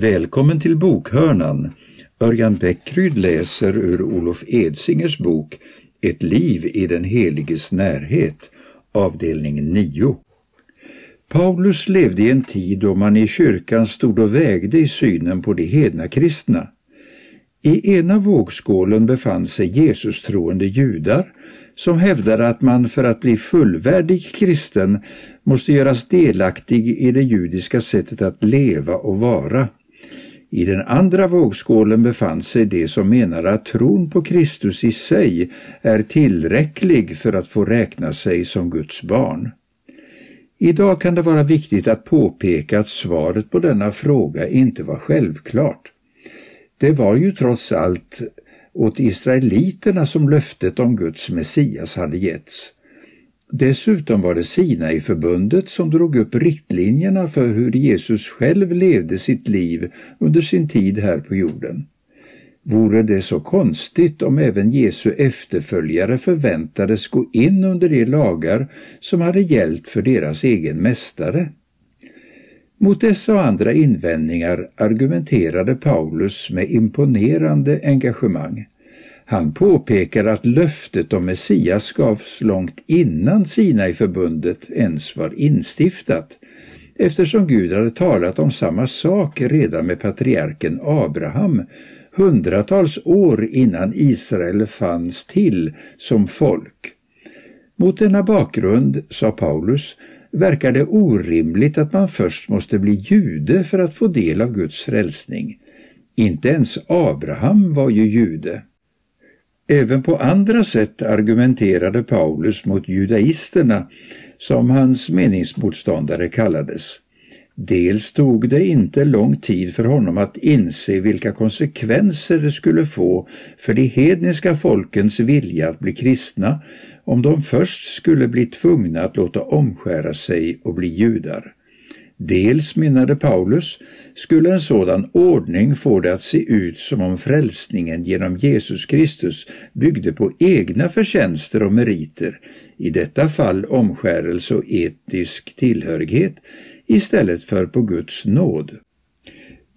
Välkommen till bokhörnan. Örjan Bäckryd läser ur Olof Edsingers bok Ett liv i den heliges närhet, avdelning 9. Paulus levde i en tid då man i kyrkan stod och vägde i synen på de hedna kristna. I ena vågskålen befann sig Jesus-troende judar som hävdade att man för att bli fullvärdig kristen måste göras delaktig i det judiska sättet att leva och vara. I den andra vågskålen befann sig de som menade att tron på Kristus i sig är tillräcklig för att få räkna sig som Guds barn. Idag kan det vara viktigt att påpeka att svaret på denna fråga inte var självklart. Det var ju trots allt åt israeliterna som löftet om Guds Messias hade getts. Dessutom var det Sinai-förbundet som drog upp riktlinjerna för hur Jesus själv levde sitt liv under sin tid här på jorden. Vore det så konstigt om även Jesu efterföljare förväntades gå in under de lagar som hade gällt för deras egen mästare? Mot dessa och andra invändningar argumenterade Paulus med imponerande engagemang. Han påpekar att löftet om Messias gavs långt innan Sinai-förbundet ens var instiftat, eftersom Gud hade talat om samma sak redan med patriarken Abraham hundratals år innan Israel fanns till som folk. Mot denna bakgrund, sa Paulus, verkar det orimligt att man först måste bli jude för att få del av Guds frälsning. Inte ens Abraham var ju jude. Även på andra sätt argumenterade Paulus mot judaisterna, som hans meningsmotståndare kallades. Dels tog det inte lång tid för honom att inse vilka konsekvenser det skulle få för de hedniska folkens vilja att bli kristna om de först skulle bli tvungna att låta omskära sig och bli judar. Dels, menade Paulus, skulle en sådan ordning få det att se ut som om frälsningen genom Jesus Kristus byggde på egna förtjänster och meriter, i detta fall omskärelse och etisk tillhörighet, istället för på Guds nåd.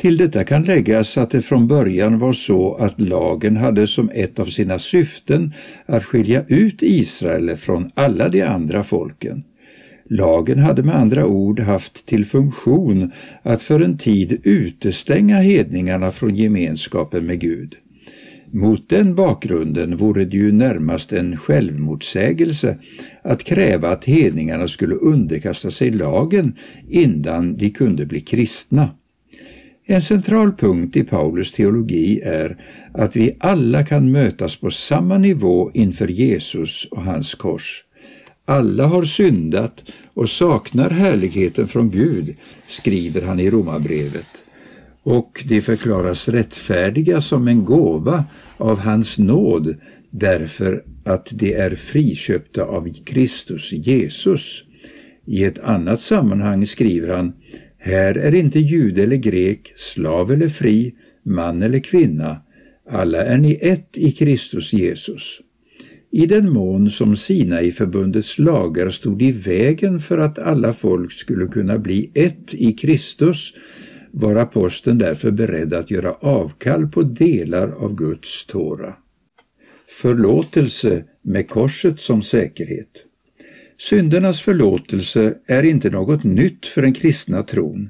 Till detta kan läggas att det från början var så att lagen hade som ett av sina syften att skilja ut Israel från alla de andra folken. Lagen hade med andra ord haft till funktion att för en tid utestänga hedningarna från gemenskapen med Gud. Mot den bakgrunden vore det ju närmast en självmotsägelse att kräva att hedningarna skulle underkasta sig lagen innan de kunde bli kristna. En central punkt i Paulus teologi är att vi alla kan mötas på samma nivå inför Jesus och hans kors. Alla har syndat och saknar härligheten från Gud, skriver han i Romarbrevet. Och det förklaras rättfärdiga som en gåva av hans nåd, därför att det är friköpta av Kristus Jesus. I ett annat sammanhang skriver han: här är inte jud eller grek, slav eller fri, man eller kvinna. Alla är ni ett i Kristus Jesus. I den mån som Sinai-förbundets lagar stod i vägen för att alla folk skulle kunna bli ett i Kristus, var aposteln därför beredd att göra avkall på delar av Guds Tora. Förlåtelse med korset som säkerhet. Syndernas förlåtelse är inte något nytt för den kristna tron.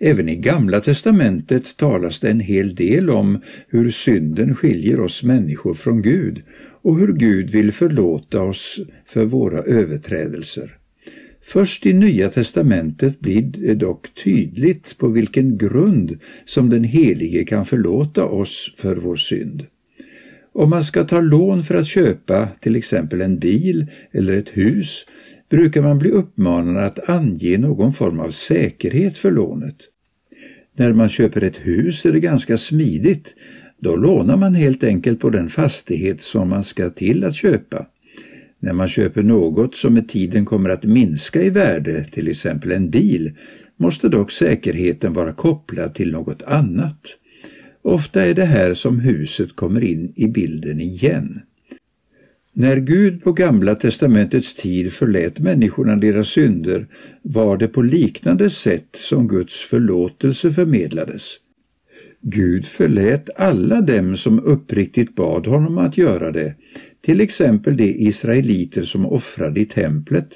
Även i Gamla testamentet talas det en hel del om hur synden skiljer oss människor från Gud och hur Gud vill förlåta oss för våra överträdelser. Först i Nya testamentet blir det dock tydligt på vilken grund som den helige kan förlåta oss för vår synd. Om man ska ta lån för att köpa till exempel en bil eller ett hus, brukar man bli uppmanad att ange någon form av säkerhet för lånet. När man köper ett hus är det ganska smidigt. Då lånar man helt enkelt på den fastighet som man ska till att köpa. När man köper något som med tiden kommer att minska i värde, till exempel en bil, måste dock säkerheten vara kopplad till något annat. Ofta är det här som huset kommer in i bilden igen. När Gud på Gamla testamentets tid förlät människorna deras synder, var det på liknande sätt som Guds förlåtelse förmedlades. Gud förlät alla dem som uppriktigt bad honom att göra det, till exempel de israeliter som offrade i templet.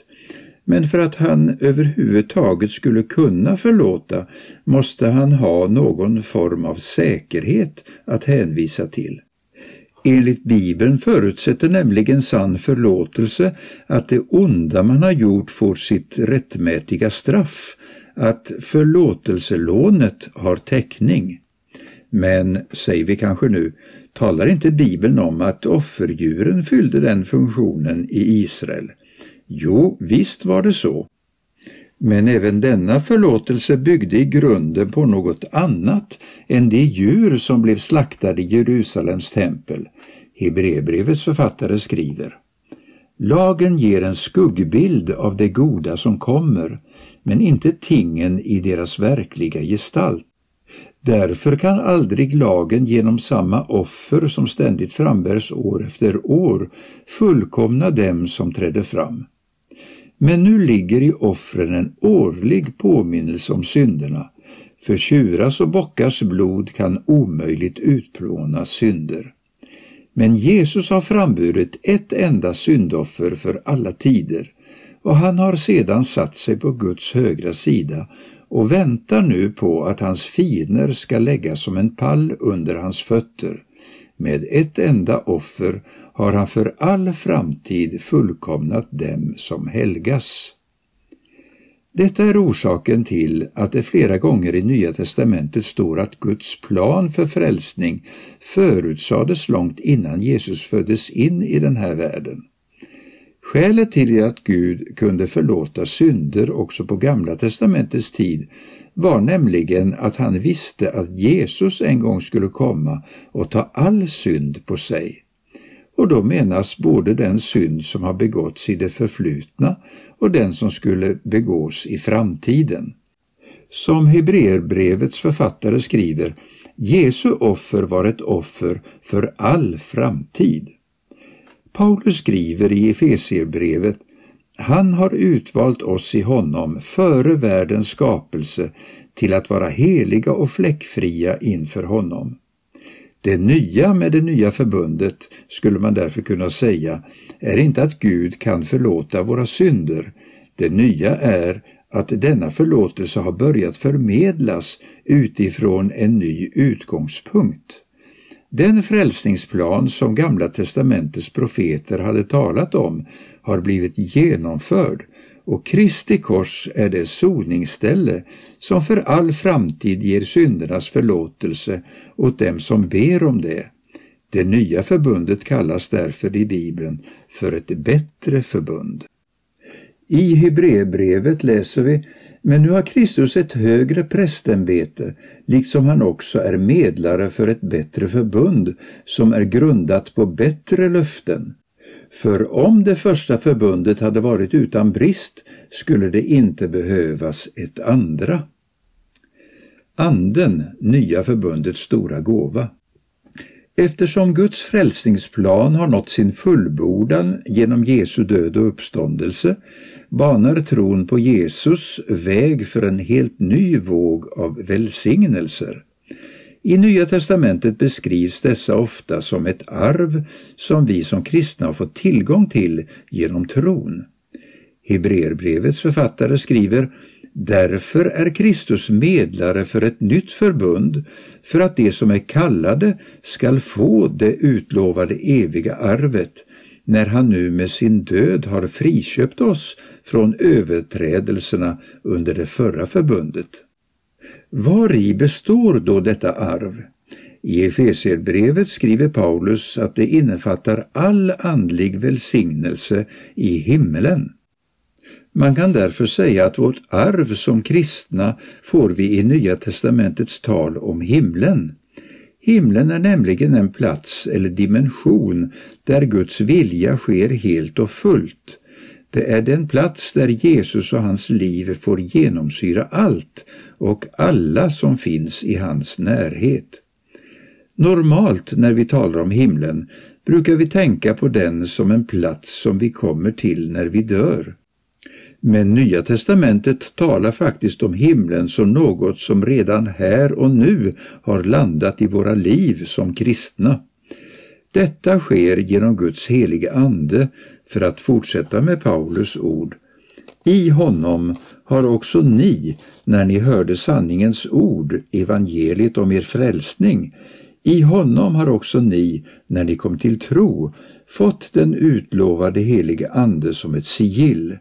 Men för att han överhuvudtaget skulle kunna förlåta måste han ha någon form av säkerhet att hänvisa till. Enligt Bibeln förutsätter nämligen sann förlåtelse att det onda man har gjort får sitt rättmätiga straff, att förlåtelselånet har täckning. Men, säger vi kanske nu, talar inte Bibeln om att offerdjuren fyllde den funktionen i Israel? Jo, visst var det så. Men även denna förlåtelse byggde i grunden på något annat än de djur som blev slaktade i Jerusalems tempel. Hebreerbrevets författare skriver: lagen ger en skuggbild av det goda som kommer, men inte tingen i deras verkliga gestalt. Därför kan aldrig lagen genom samma offer som ständigt frambärs år efter år fullkomna dem som trädde fram. Men nu ligger i offren en årlig påminnelse om synderna, för tjuras och bockars blod kan omöjligt utplåna synder. Men Jesus har framburit ett enda syndoffer för alla tider, och han har sedan satt sig på Guds högra sida och väntar nu på att hans fiender ska läggas som en pall under hans fötter. Med ett enda offer har han för all framtid fullkomnat dem som helgas. Detta är orsaken till att det flera gånger i Nya testamentet står att Guds plan för frälsning förutsades långt innan Jesus föddes in i den här världen. Skälet till att Gud kunde förlåta synder också på Gamla testamentets tid var nämligen att han visste att Jesus en gång skulle komma och ta all synd på sig. Och då menas både den synd som har begåtts i det förflutna och den som skulle begås i framtiden. Som Hebreerbrevets författare skriver, Jesu offer var ett offer för all framtid. Paulus skriver i Efesierbrevet: han har utvalt oss i honom före världens skapelse till att vara heliga och fläckfria inför honom. Det nya med det nya förbundet, skulle man därför kunna säga, är inte att Gud kan förlåta våra synder. Det nya är att denna förlåtelse har börjat förmedlas utifrån en ny utgångspunkt. Den frälsningsplan som Gamla testamentets profeter hade talat om har blivit genomförd, och Kristi kors är det soningsställe som för all framtid ger syndernas förlåtelse åt dem som ber om det. Det nya förbundet kallas därför i Bibeln för ett bättre förbund. I Hebreerbrevet läser vi: men nu har Kristus ett högre prästämbete, liksom han också är medlare för ett bättre förbund som är grundat på bättre löften. För om det första förbundet hade varit utan brist skulle det inte behövas ett andra. Anden, nya förbundets stora gåva. Eftersom Guds frälsningsplan har nått sin fullbordan genom Jesu död och uppståndelse, banar tron på Jesus väg för en helt ny våg av välsignelser. I Nya testamentet beskrivs dessa ofta som ett arv som vi som kristna har fått tillgång till genom tron. Hebreerbrevets författare skriver: därför är Kristus medlare för ett nytt förbund, för att de som är kallade skall få det utlovade eviga arvet, när han nu med sin död har friköpt oss från överträdelserna under det förra förbundet. Var i består då detta arv? I Efesierbrevet skriver Paulus att det innefattar all andlig välsignelse i himmelen. Man kan därför säga att vårt arv som kristna får vi i Nya testamentets tal om himlen. Himlen är nämligen en plats eller dimension där Guds vilja sker helt och fullt. Det är den plats där Jesus och hans liv får genomsyra allt och alla som finns i hans närhet. Normalt när vi talar om himlen brukar vi tänka på den som en plats som vi kommer till när vi dör. Men Nya testamentet talar faktiskt om himlen som något som redan här och nu har landat i våra liv som kristna. Detta sker genom Guds helige ande, för att fortsätta med Paulus ord. I honom har också ni, när ni hörde sanningens ord, evangeliet om er frälsning, i honom har också ni, när ni kom till tro, fått den utlovade helige ande som ett sigill.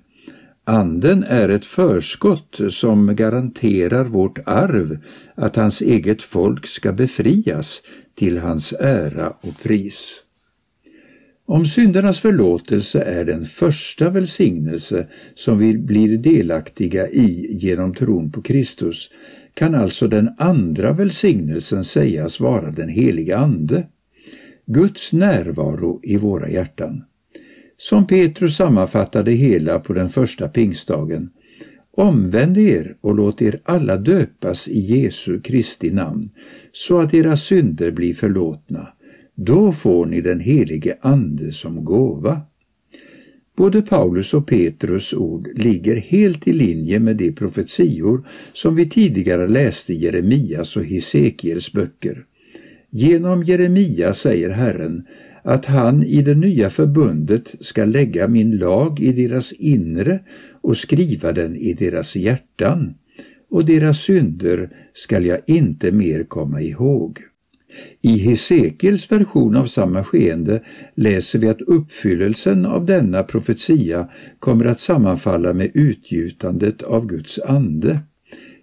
Anden är ett förskott som garanterar vårt arv, att hans eget folk ska befrias till hans ära och pris. Om syndernas förlåtelse är den första välsignelse som vi blir delaktiga i genom tron på Kristus, kan alltså den andra välsignelsen sägas vara den heliga ande, Guds närvaro i våra hjärtan. Som Petrus sammanfattade hela på den första pingstdagen: omvänd er och låt er alla döpas i Jesu Kristi namn, så att era synder blir förlåtna. Då får ni den helige ande som gåva. Både Paulus och Petrus ord ligger helt i linje med de profetior som vi tidigare läste i Jeremias och Hesekiels böcker. Genom Jeremia säger Herren att han i det nya förbundet ska lägga min lag i deras inre och skriva den i deras hjärtan, och deras synder skall jag inte mer komma ihåg. I Hesekiels version av samma skeende läser vi att uppfyllelsen av denna profetia kommer att sammanfalla med utgjutandet av Guds ande.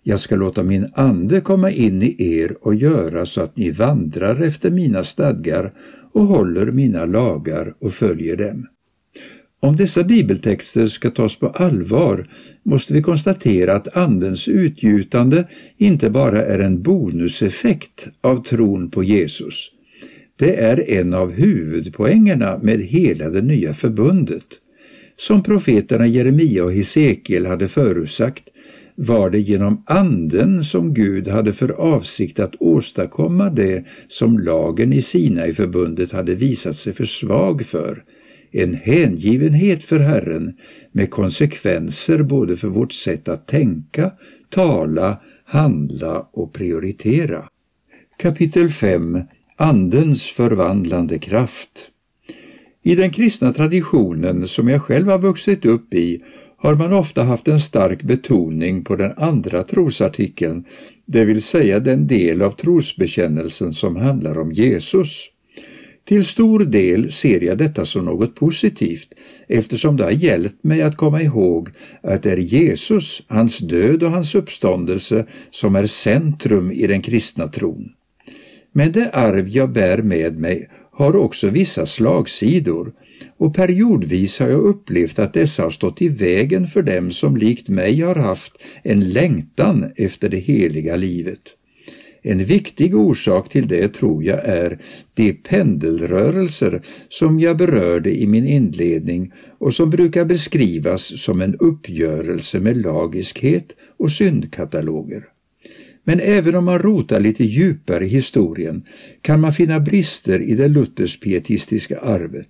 Jag ska låta min ande komma in i er och göra så att ni vandrar efter mina stadgar och håller mina lagar och följer dem. Om dessa bibeltexter ska tas på allvar måste vi konstatera att andens utgjutande inte bara är en bonuseffekt av tron på Jesus. Det är en av huvudpoängerna med hela det nya förbundet. Som profeterna Jeremia och Hesekiel hade förutsagt var det genom anden som Gud hade för avsikt att åstadkomma det som lagen i Sinai-förbundet hade visat sig för svag för. En hängivenhet för Herren med konsekvenser både för vårt sätt att tänka, tala, handla och prioritera. Kapitel 5. Andens förvandlande kraft. I den kristna traditionen som jag själv har vuxit upp i har man ofta haft en stark betoning på den andra trosartikeln, det vill säga den del av trosbekännelsen som handlar om Jesus. Till stor del ser jag detta som något positivt, eftersom det har hjälpt mig att komma ihåg att det är Jesus, hans död och hans uppståndelse som är centrum i den kristna tron. Men det arv jag bär med mig har också vissa slagsidor, och periodvis har jag upplevt att dessa har stått i vägen för dem som likt mig har haft en längtan efter det heliga livet. En viktig orsak till det tror jag är de pendelrörelser som jag berörde i min inledning och som brukar beskrivas som en uppgörelse med lagiskhet och syndkataloger. Men även om man rotar lite djupare i historien kan man finna brister i det lutherspietistiska arvet.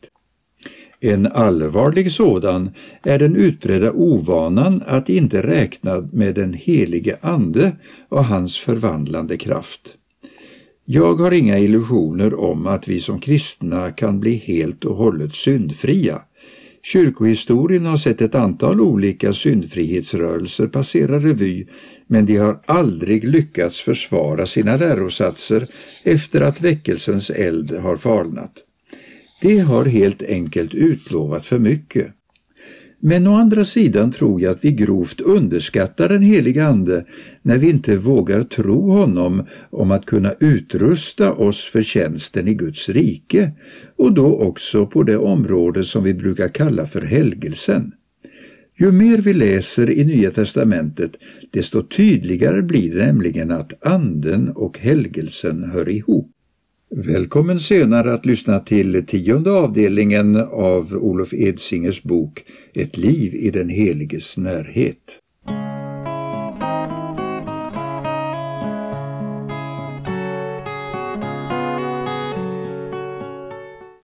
En allvarlig sådan är den utbredda ovanan att inte räkna med den helige ande och hans förvandlande kraft. Jag har inga illusioner om att vi som kristna kan bli helt och hållet syndfria. Kyrkohistorien har sett ett antal olika syndfrihetsrörelser passera revy, men de har aldrig lyckats försvara sina lärosatser efter att väckelsens eld har falnat. Det har helt enkelt utlovat för mycket. Men å andra sidan tror jag att vi grovt underskattar den heliga ande när vi inte vågar tro honom om att kunna utrusta oss för tjänsten i Guds rike, och då också på det område som vi brukar kalla för helgelsen. Ju mer vi läser i Nya testamentet, desto tydligare blir det nämligen att anden och helgelsen hör ihop. Välkommen senare att lyssna till 10:e avdelningen av Olof Edsingers bok Ett liv i den heliges närhet.